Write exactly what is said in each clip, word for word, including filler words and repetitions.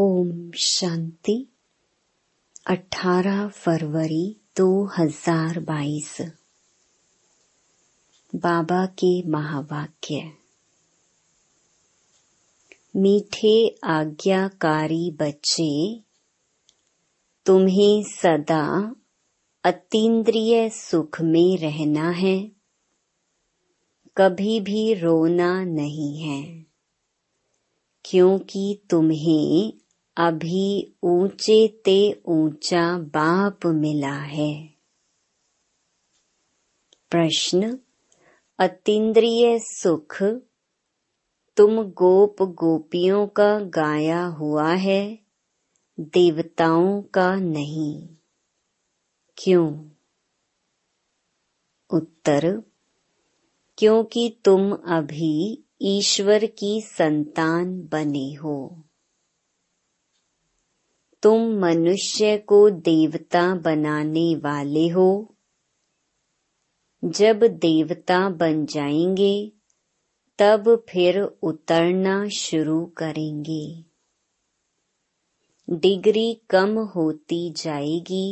ओम शांति। अठारह फरवरी दो हजार बाईस। बाबा के महावाक्य। मीठे आज्ञाकारी बच्चे, तुम्हें सदा अतीन्द्रिय सुख में रहना है, कभी भी रोना नहीं है, क्योंकि तुम्हें अभी ऊंचे ते ऊंचा बाप मिला है। प्रश्न: अतीन्द्रिय सुख तुम गोप गोपियों का गाया हुआ है, देवताओं का नहीं, क्यों? उत्तर: क्योंकि तुम अभी ईश्वर की संतान बने हो। तुम मनुष्य को देवता बनाने वाले हो। जब देवता बन जाएंगे तब फिर उतरना शुरू करेंगे। डिग्री कम होती जाएगी,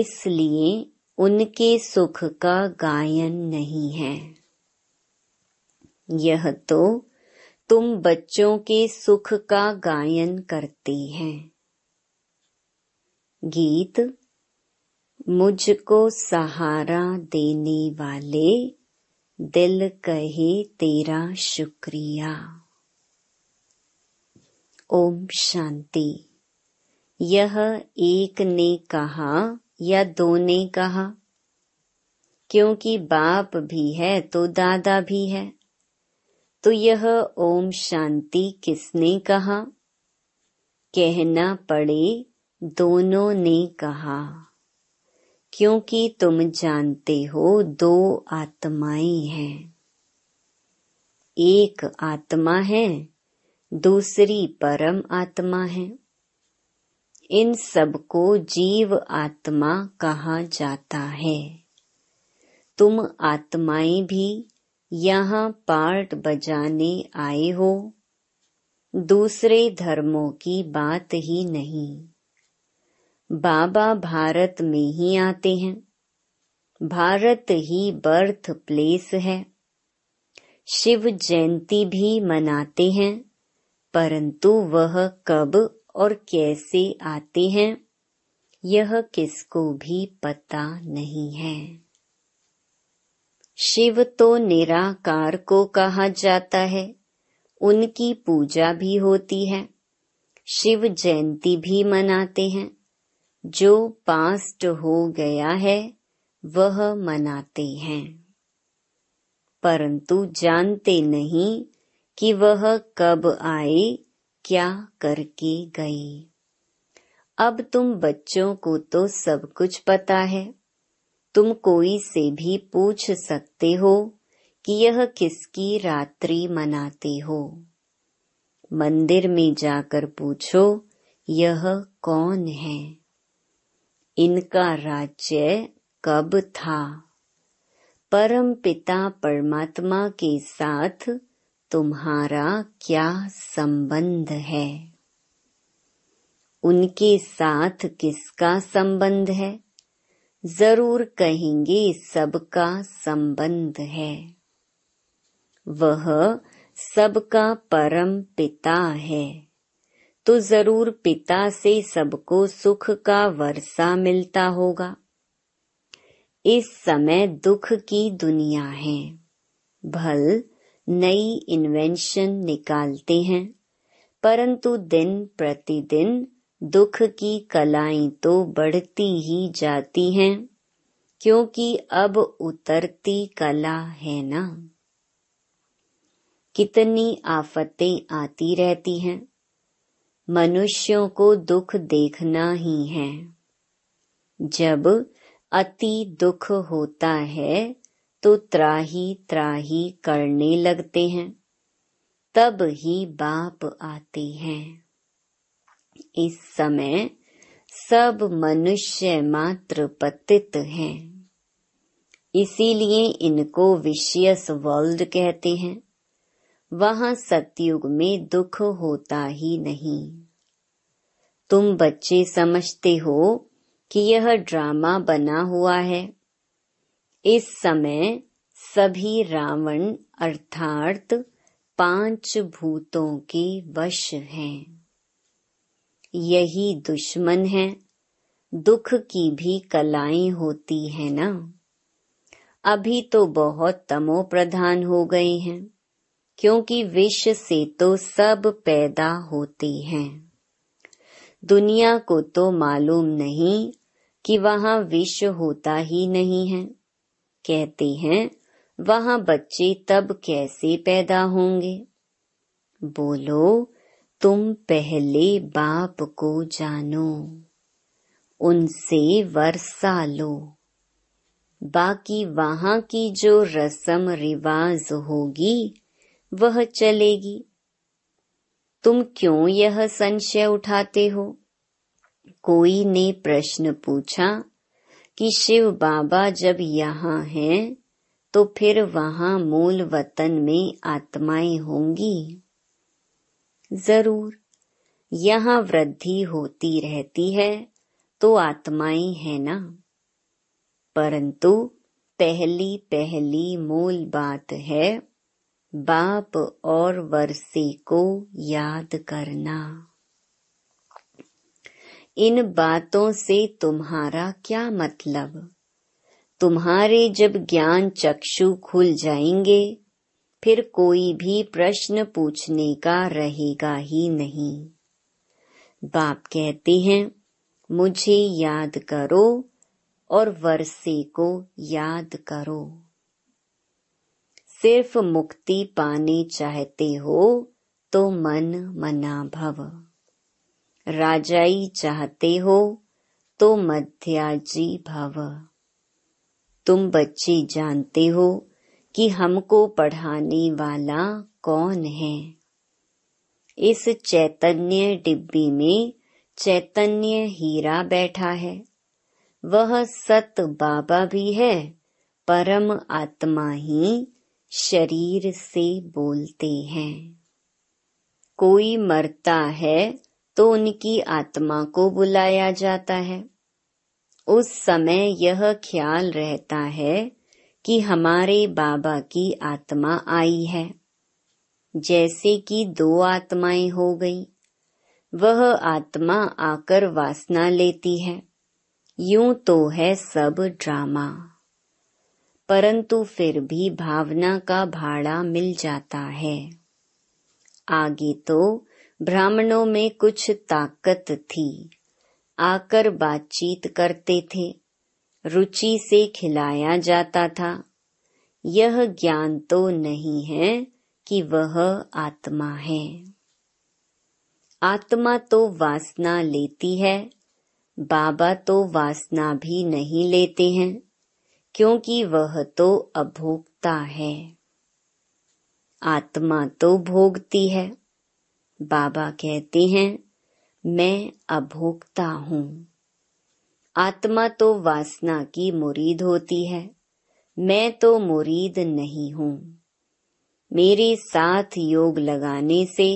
इसलिए उनके सुख का गायन नहीं है। यह तो तुम बच्चों के सुख का गायन करते हैं। गीत: मुझको सहारा देने वाले, दिल कहे तेरा शुक्रिया। ओम शांति। यह एक ने कहा या दो ने कहा, क्योंकि बाप भी है तो दादा भी है, तो यह ओम शांति किसने कहा? कहना पड़े दोनों ने कहा, क्योंकि तुम जानते हो दो आत्माएं हैं। एक आत्मा है, दूसरी परम आत्मा है। इन सबको जीव आत्मा कहा जाता है। तुम आत्माएं भी यहाँ पार्ट बजाने आए हो, दूसरे धर्मों की बात ही नहीं। बाबा भारत में ही आते हैं, भारत ही बर्थ प्लेस है। शिव जयंती भी मनाते हैं, परंतु वह कब और कैसे आते हैं यह किसको भी पता नहीं है। शिव तो निराकार को कहा जाता है, उनकी पूजा भी होती है, शिव जयंती भी मनाते हैं, जो पास्ट हो गया है वह मनाते हैं, परंतु जानते नहीं कि वह कब आए, क्या करके गए। अब तुम बच्चों को तो सब कुछ पता है, तुम कोई से भी पूछ सकते हो कि यह किसकी रात्रि मनाते हो। मंदिर में जाकर पूछो यह कौन है, इनका राज्य कब था। परम पिता परमात्मा के साथ तुम्हारा क्या संबंध है? उनके साथ किसका संबंध है? जरूर कहेंगे सबका संबंध है। वह सबका परम पिता है, तो जरूर पिता से सबको सुख का वर्षा मिलता होगा। इस समय दुख की दुनिया है, भल नई इन्वेंशन निकालते हैं, परंतु दिन प्रतिदिन दुख की कलाएं तो बढ़ती ही जाती हैं, क्योंकि अब उतरती कला है ना। कितनी आफतें आती रहती हैं, मनुष्यों को दुख देखना ही है। जब अति दुख होता है तो त्राही त्राही करने लगते हैं, तब ही बाप आते हैं। इस समय सब मनुष्य मात्र पतित हैं, इसीलिए इनको विशियस वर्ल्ड कहते हैं। वहाँ सतयुग में दुख होता ही नहीं। तुम बच्चे समझते हो कि यह ड्रामा बना हुआ है। इस समय सभी रावण अर्थात पांच भूतों के वश हैं। यही दुश्मन है। दुख की भी कलाएं होती है ना। अभी तो बहुत तमो प्रधान हो गए हैं, क्योंकि विष से तो सब पैदा होते हैं। दुनिया को तो मालूम नहीं कि वहाँ विष होता ही नहीं है। कहते हैं वहाँ बच्चे तब कैसे पैदा होंगे। बोलो, तुम पहले बाप को जानो, उनसे वर्षा लो। बाकी वहाँ की जो रस्म रिवाज होगी वह चलेगी। तुम क्यों यह संशय उठाते हो? कोई ने प्रश्न पूछा कि शिव बाबा जब यहाँ हैं, तो फिर वहाँ मूल वतन में आत्माएं होंगी। जरूर, यहाँ वृद्धि होती रहती है तो आत्माएं है ना। परंतु पहली पहली मूल बात है बाप और वर्षे को याद करना। इन बातों से तुम्हारा क्या मतलब? तुम्हारे जब ज्ञान चक्षु खुल जाएंगे, फिर कोई भी प्रश्न पूछने का रहेगा ही नहीं। बाप कहते हैं, मुझे याद करो और वर्षे को याद करो। सिर्फ मुक्ति पाने चाहते हो तो मन मना भव। राजाई चाहते हो तो मध्याजी भव। तुम बच्चे जानते हो कि हमको पढ़ाने वाला कौन है। इस चैतन्य डिब्बी में चैतन्य हीरा बैठा है। वह सत बाबा भी है, परम आत्मा ही शरीर से बोलते हैं। कोई मरता है तो उनकी आत्मा को बुलाया जाता है। उस समय यह ख्याल रहता है कि हमारे बाबा की आत्मा आई है। जैसे कि दो आत्माएं हो गई। वह आत्मा आकर वासना लेती है। यूं तो है सब ड्रामा, परंतु फिर भी भावना का भाड़ा मिल जाता है। आगे तो ब्राह्मणों में कुछ ताकत थी, आकर बातचीत करते थे, रुचि से खिलाया जाता था। यह ज्ञान तो नहीं है कि वह आत्मा है। आत्मा तो वासना लेती है, बाबा तो वासना भी नहीं लेते हैं, क्योंकि वह तो अभोक्ता है। आत्मा तो भोगती है। बाबा कहते हैं, मैं अभोक्ता हूँ। आत्मा तो वासना की मुरीद होती है। मैं तो मुरीद नहीं हूँ। मेरे साथ योग लगाने से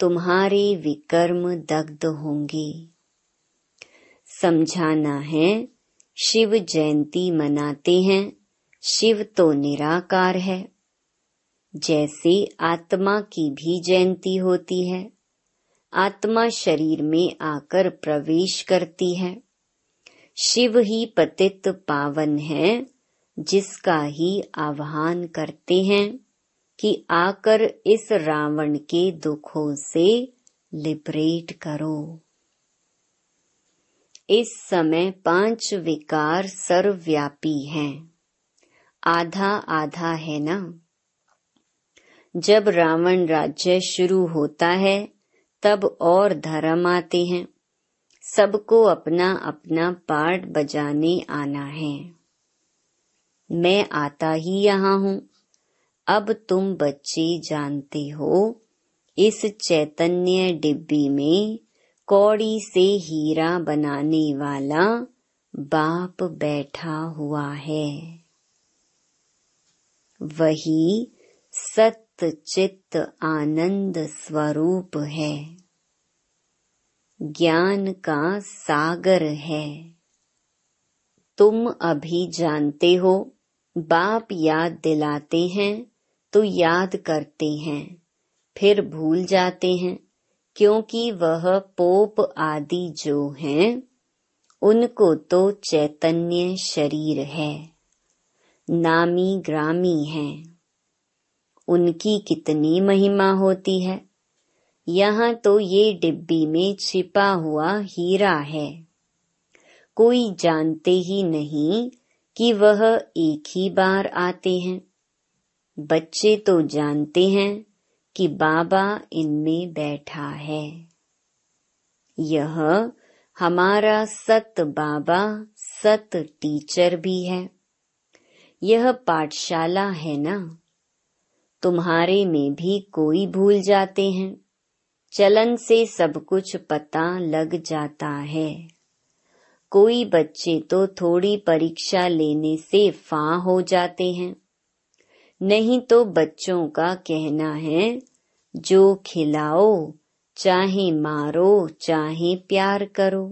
तुम्हारे विकर्म दग्ध होंगे। समझाना है, शिव जयंती मनाते हैं। शिव तो निराकार है, जैसे आत्मा की भी जयंती होती है। आत्मा शरीर में आकर प्रवेश करती है। शिव ही पतित पावन है, जिसका ही आह्वान करते हैं कि आकर इस रावण के दुखों से लिबरेट करो। इस समय पांच विकार सर्वव्यापी हैं, आधा आधा है ना। जब रावण राज्य शुरू होता है, तब और धर्म आते हैं। सबको अपना अपना पार्ट बजाने आना है। मैं आता ही यहाँ हूँ। अब तुम बच्चे जानते हो, इस चैतन्य डिब्बी में कौड़ी से हीरा बनाने वाला बाप बैठा हुआ है। वही सत मुक्त चित्त आनंद स्वरूप है, ज्ञान का सागर है। तुम अभी जानते हो, बाप याद दिलाते हैं तो याद करते हैं, फिर भूल जाते हैं, क्योंकि वह पोप आदि जो हैं, उनको तो चैतन्य शरीर है, नामी ग्रामी हैं। उनकी कितनी महिमा होती है। यहाँ तो ये डिब्बी में छिपा हुआ हीरा है, कोई जानते ही नहीं कि वह एक ही बार आते हैं। बच्चे तो जानते हैं कि बाबा इनमें बैठा है। यह हमारा सत बाबा सत टीचर भी है। यह पाठशाला है ना। तुम्हारे में भी कोई भूल जाते हैं, चलन से सब कुछ पता लग जाता है। कोई बच्चे तो थोड़ी परीक्षा लेने से फां हो जाते हैं, नहीं तो बच्चों का कहना है जो खिलाओ चाहे मारो चाहे प्यार करो।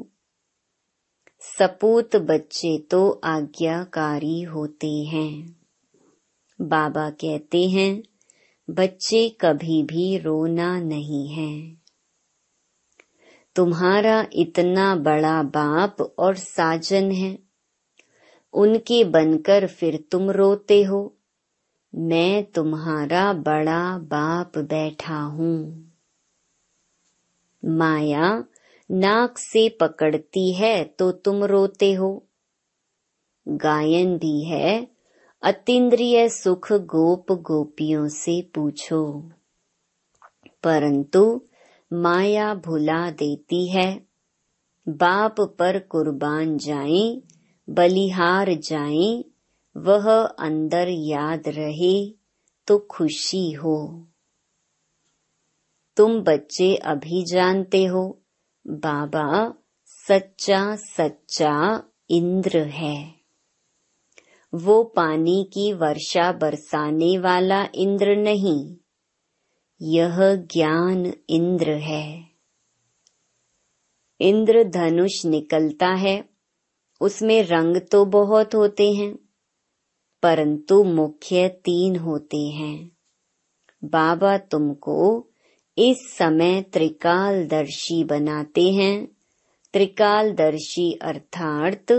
सपूत बच्चे तो आज्ञाकारी होते हैं। बाबा कहते हैं बच्चे कभी भी रोना नहीं है। तुम्हारा इतना बड़ा बाप और साजन है, उनके बनकर फिर तुम रोते हो। मैं तुम्हारा बड़ा बाप बैठा हूँ। माया नाक से पकड़ती है तो तुम रोते हो। गायन भी है, अतीन्द्रिय सुख गोप गोपियों से पूछो। परंतु माया भुला देती है। बाप पर कुर्बान जाएं, बलिहार जाएं, वह अंदर याद रहे तो खुशी हो। तुम बच्चे अभी जानते हो बाबा सच्चा सच्चा इंद्र है। वो पानी की वर्षा बरसाने वाला इंद्र नहीं, यह ज्ञान इंद्र है। इंद्र धनुष निकलता है, उसमें रंग तो बहुत होते हैं, परंतु मुख्य तीन होते हैं। बाबा तुमको इस समय त्रिकालदर्शी बनाते हैं। त्रिकालदर्शी अर्थात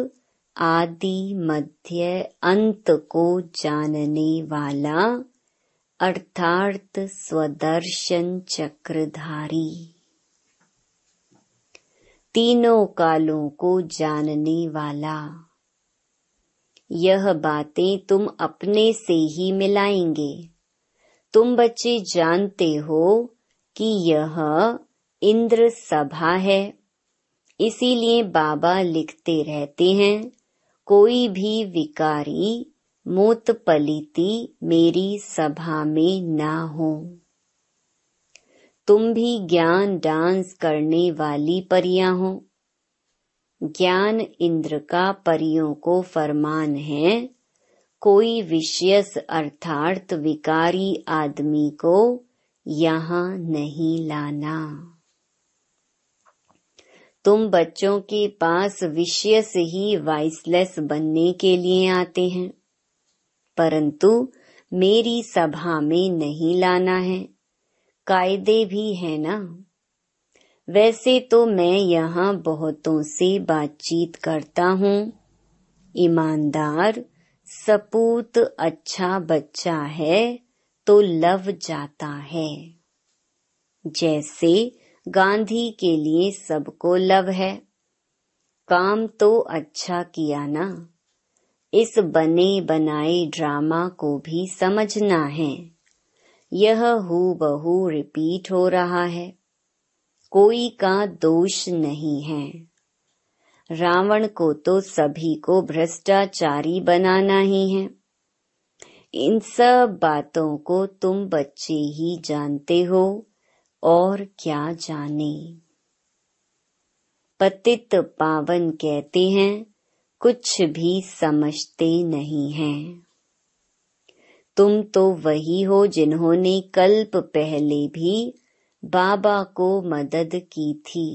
आदि मध्य अंत को जानने वाला, अर्थात स्वदर्शन चक्रधारी। तीनों कालों को जानने वाला। यह बातें तुम अपने से ही मिलाएंगे। तुम बच्चे जानते हो कि यह इंद्र सभा है, इसीलिए बाबा लिखते रहते हैं कोई भी विकारी मूत पलीती मेरी सभा में ना हो। तुम भी ज्ञान डांस करने वाली परियां हो। ज्ञान इंद्र का परियों को फरमान है, कोई विषयस अर्थार्थ विकारी आदमी को यहाँ नहीं लाना। तुम बच्चों के पास विषय से ही वाइसलेस बनने के लिए आते हैं, परंतु मेरी सभा में नहीं लाना है। कायदे भी है ना। वैसे तो मैं यहाँ बहुतों से बातचीत करता हूँ। ईमानदार सपूत अच्छा बच्चा है तो लव जाता है, जैसे गांधी के लिए सबको लव है। काम तो अच्छा किया ना। इस बने बनाए ड्रामा को भी समझना है। यह हूबहू रिपीट हो रहा है, कोई का दोष नहीं है। रावण को तो सभी को भ्रष्टाचारी बनाना ही है। इन सब बातों को तुम बच्चे ही जानते हो, और क्या जाने। पतित पावन कहते हैं कुछ भी समझते नहीं हैं। तुम तो वही हो जिन्होंने कल्प पहले भी बाबा को मदद की थी।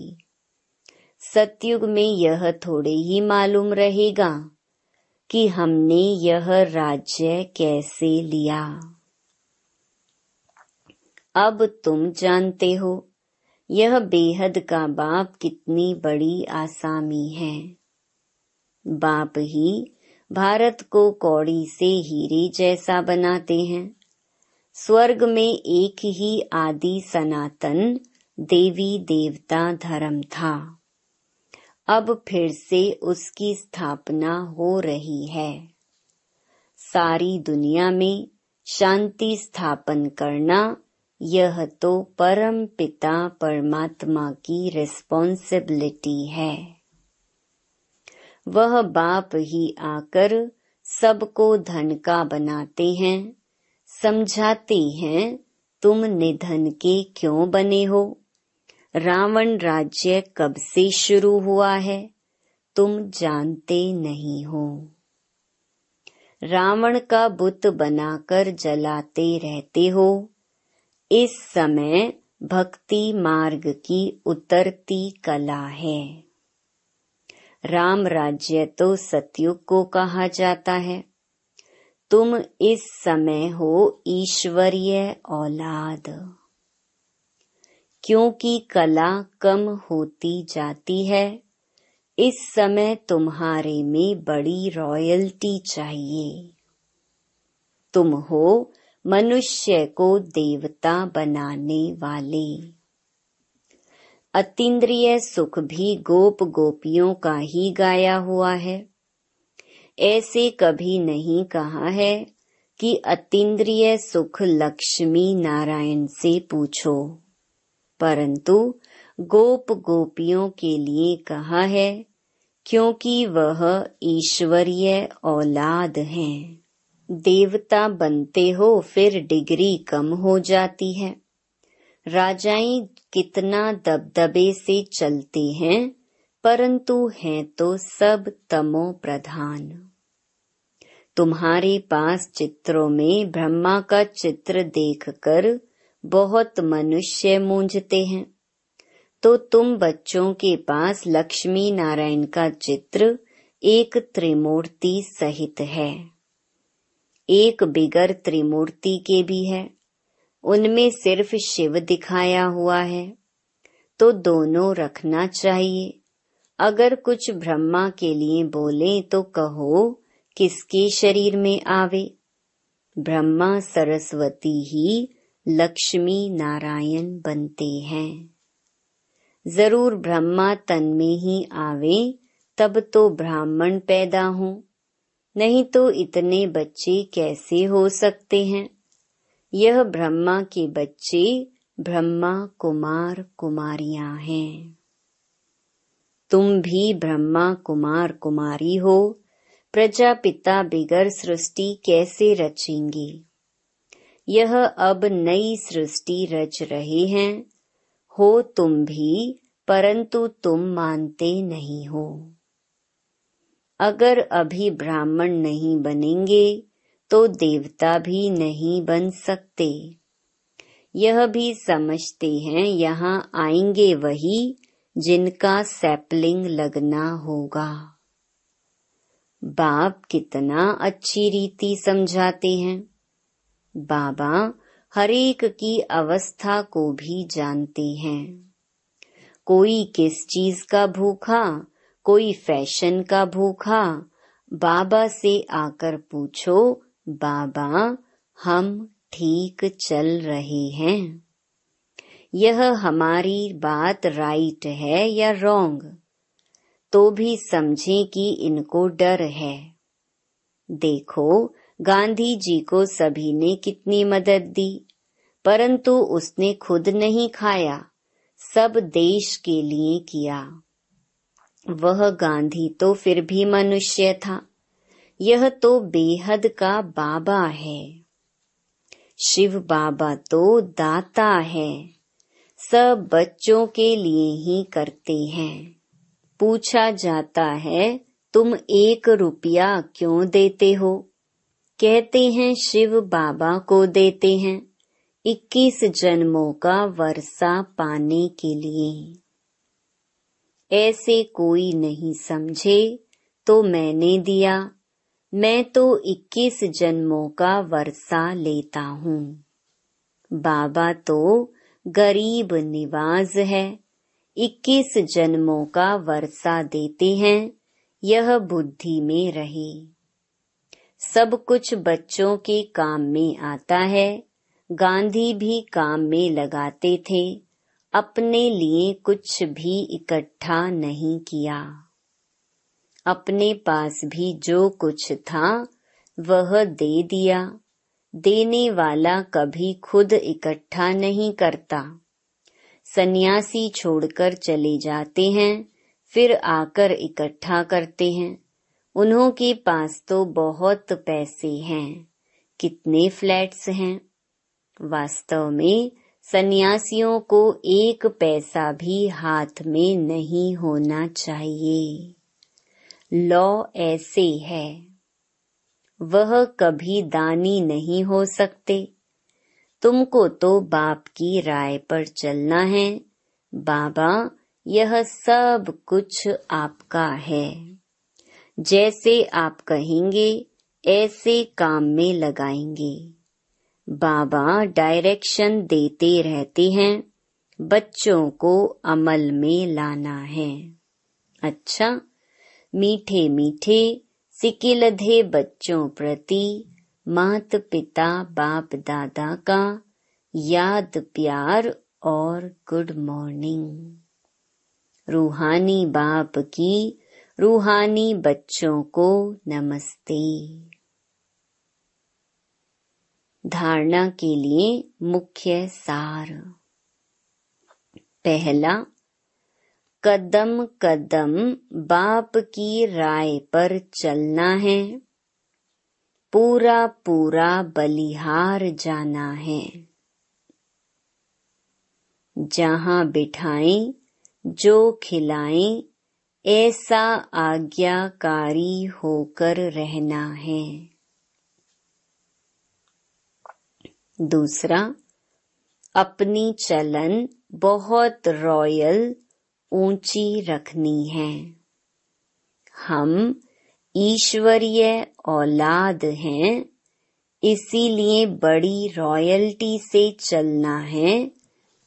सतयुग में यह थोड़े ही मालूम रहेगा कि हमने यह राज्य कैसे लिया। अब तुम जानते हो यह बेहद का बाप कितनी बड़ी आसामी है। बाप ही भारत को कौड़ी से हीरे जैसा बनाते हैं। स्वर्ग में एक ही आदि सनातन देवी देवता धर्म था, अब फिर से उसकी स्थापना हो रही है। सारी दुनिया में शांति स्थापन करना यह तो परम पिता परमात्मा की रिस्पॉन्सिबिलिटी है। वह बाप ही आकर सबको धन का बनाते हैं, समझाते हैं तुम निधन के क्यों बने हो, रावण राज्य कब से शुरू हुआ है तुम जानते नहीं हो। रावण का बुत बनाकर जलाते रहते हो। इस समय भक्ति मार्ग की उतरती कला है। राम राज्य तो सतयुग को कहा जाता है। तुम इस समय हो ईश्वरीय औलाद, क्योंकि कला कम होती जाती है। इस समय तुम्हारे में बड़ी रॉयल्टी चाहिए। तुम हो मनुष्य को देवता बनाने वाले। अतीन्द्रिय सुख भी गोप गोपियों का ही गाया हुआ है। ऐसे कभी नहीं कहा है कि अतीन्द्रिय सुख लक्ष्मी नारायण से पूछो, परंतु गोप गोपियों के लिए कहा है, क्योंकि वह ईश्वरीय औलाद हैं। देवता बनते हो फिर डिग्री कम हो जाती है। राजाएं कितना दबदबे से चलते हैं, परंतु हैं तो सब तमो प्रधान। तुम्हारे पास चित्रों में ब्रह्मा का चित्र देखकर बहुत मनुष्य मूंझते हैं, तो तुम बच्चों के पास लक्ष्मी नारायण का चित्र एक त्रिमूर्ति सहित है। एक बिगर त्रिमूर्ति के भी है, उनमें सिर्फ शिव दिखाया हुआ है, तो दोनों रखना चाहिए। अगर कुछ ब्रह्मा के लिए बोले तो कहो किसके शरीर में आवे। ब्रह्मा सरस्वती ही लक्ष्मी नारायण बनते हैं। जरूर ब्रह्मा तन में ही आवे, तब तो ब्राह्मण पैदा हो, नहीं तो इतने बच्चे कैसे हो सकते हैं। यह ब्रह्मा के बच्चे ब्रह्मा कुमार कुमारियां हैं। तुम भी ब्रह्मा कुमार कुमारी हो। प्रजापिता बिगर सृष्टि कैसे रचेंगे। यह अब नई सृष्टि रच रहे हैं। हो तुम भी, परंतु तुम मानते नहीं हो। अगर अभी ब्राह्मण नहीं बनेंगे तो देवता भी नहीं बन सकते। यह भी समझते हैं यहाँ आएंगे वही जिनका सैपलिंग लगना होगा। बाप कितना अच्छी रीति समझाते हैं। बाबा हरेक की अवस्था को भी जानते हैं। कोई किस चीज का भूखा, कोई फैशन का भूखा, बाबा से आकर पूछो, बाबा हम ठीक चल रहे हैं, यह हमारी बात राइट है या रॉन्ग, तो भी समझें कि इनको डर है। देखो गांधी जी को सभी ने कितनी मदद दी, परंतु उसने खुद नहीं खाया, सब देश के लिए किया। वह गांधी तो फिर भी मनुष्य था। यह तो बेहद का बाबा है। शिव बाबा तो दाता है, सब बच्चों के लिए ही करते हैं। पूछा जाता है तुम एक रुपया क्यों देते हो, कहते हैं शिव बाबा को देते हैं इक्कीस जन्मों का वर्षा पाने के लिए। ऐसे कोई नहीं समझे तो मैंने दिया, मैं तो इक्कीस जन्मों का वर्षा लेता हूँ। बाबा तो गरीब निवाज है, इक्कीस जन्मों का वर्षा देते हैं, यह बुद्धि में रहे। सब कुछ बच्चों के काम में आता है। गांधी भी काम में लगाते थे, अपने लिए कुछ भी इकट्ठा नहीं किया। अपने पास भी जो कुछ था वह दे दिया। देने वाला कभी खुद इकट्ठा नहीं करता। सन्यासी छोड़कर चले जाते हैं, फिर आकर इकट्ठा करते हैं। उन्हों के पास तो बहुत पैसे हैं, कितने फ्लैट्स हैं। वास्तव में सन्यासियों को एक पैसा भी हाथ में नहीं होना चाहिए। लॉ ऐसे है, वह कभी दानी नहीं हो सकते। तुमको तो बाप की राय पर चलना है। बाबा, यह सब कुछ आपका है, जैसे आप कहेंगे ऐसे काम में लगाएंगे। बाबा डायरेक्शन देते रहते हैं, बच्चों को अमल में लाना है। अच्छा, मीठे मीठे सिकिलधे बच्चों प्रति मात पिता बाप दादा का याद प्यार और गुड मॉर्निंग। रूहानी बाप की रूहानी बच्चों को नमस्ते। धारणा के लिए मुख्य सार। पहला, कदम कदम बाप की राय पर चलना है, पूरा पूरा बलिहार जाना है। जहाँ बिठाएं, जो खिलाएं, ऐसा आज्ञाकारी होकर रहना है। दूसरा, अपनी चलन बहुत रॉयल ऊंची रखनी है। हम ईश्वरीय औलाद हैं, इसीलिए बड़ी रॉयल्टी से चलना है,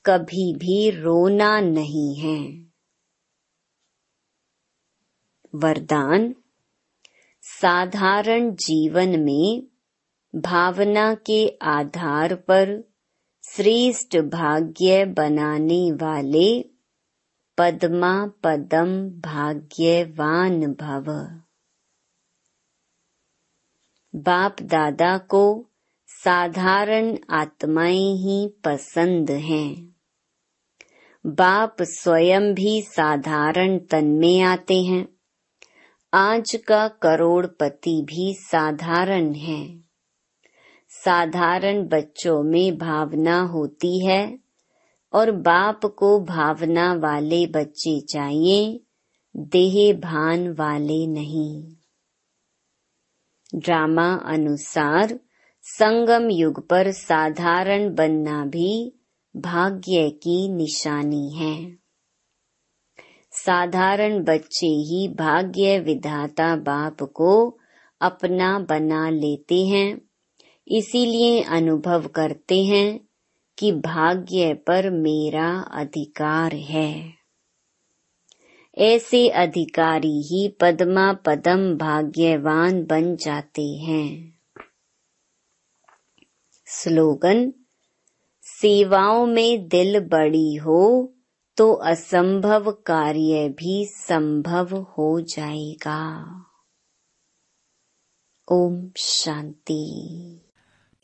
कभी भी रोना नहीं है। वरदान, साधारण जीवन में भावना के आधार पर श्रेष्ठ भाग्य बनाने वाले पद्मा पदम भाग्यवान भव। बाप दादा को साधारण आत्माएं ही पसंद हैं। बाप स्वयं भी साधारण तन में आते हैं। आज का करोड़पति भी साधारण है। साधारण बच्चों में भावना होती है और बाप को भावना वाले बच्चे चाहिए, देह भान वाले नहीं। ड्रामा अनुसार संगम युग पर साधारण बनना भी भाग्य की निशानी है। साधारण बच्चे ही भाग्य विधाता बाप को अपना बना लेते हैं, इसीलिए अनुभव करते हैं कि भाग्य पर मेरा अधिकार है। ऐसे अधिकारी ही पद्मा पदम भाग्यवान बन जाते हैं। स्लोगन, सेवाओं में दिल बड़ी हो तो असंभव कार्य भी संभव हो जाएगा। ओम शांति।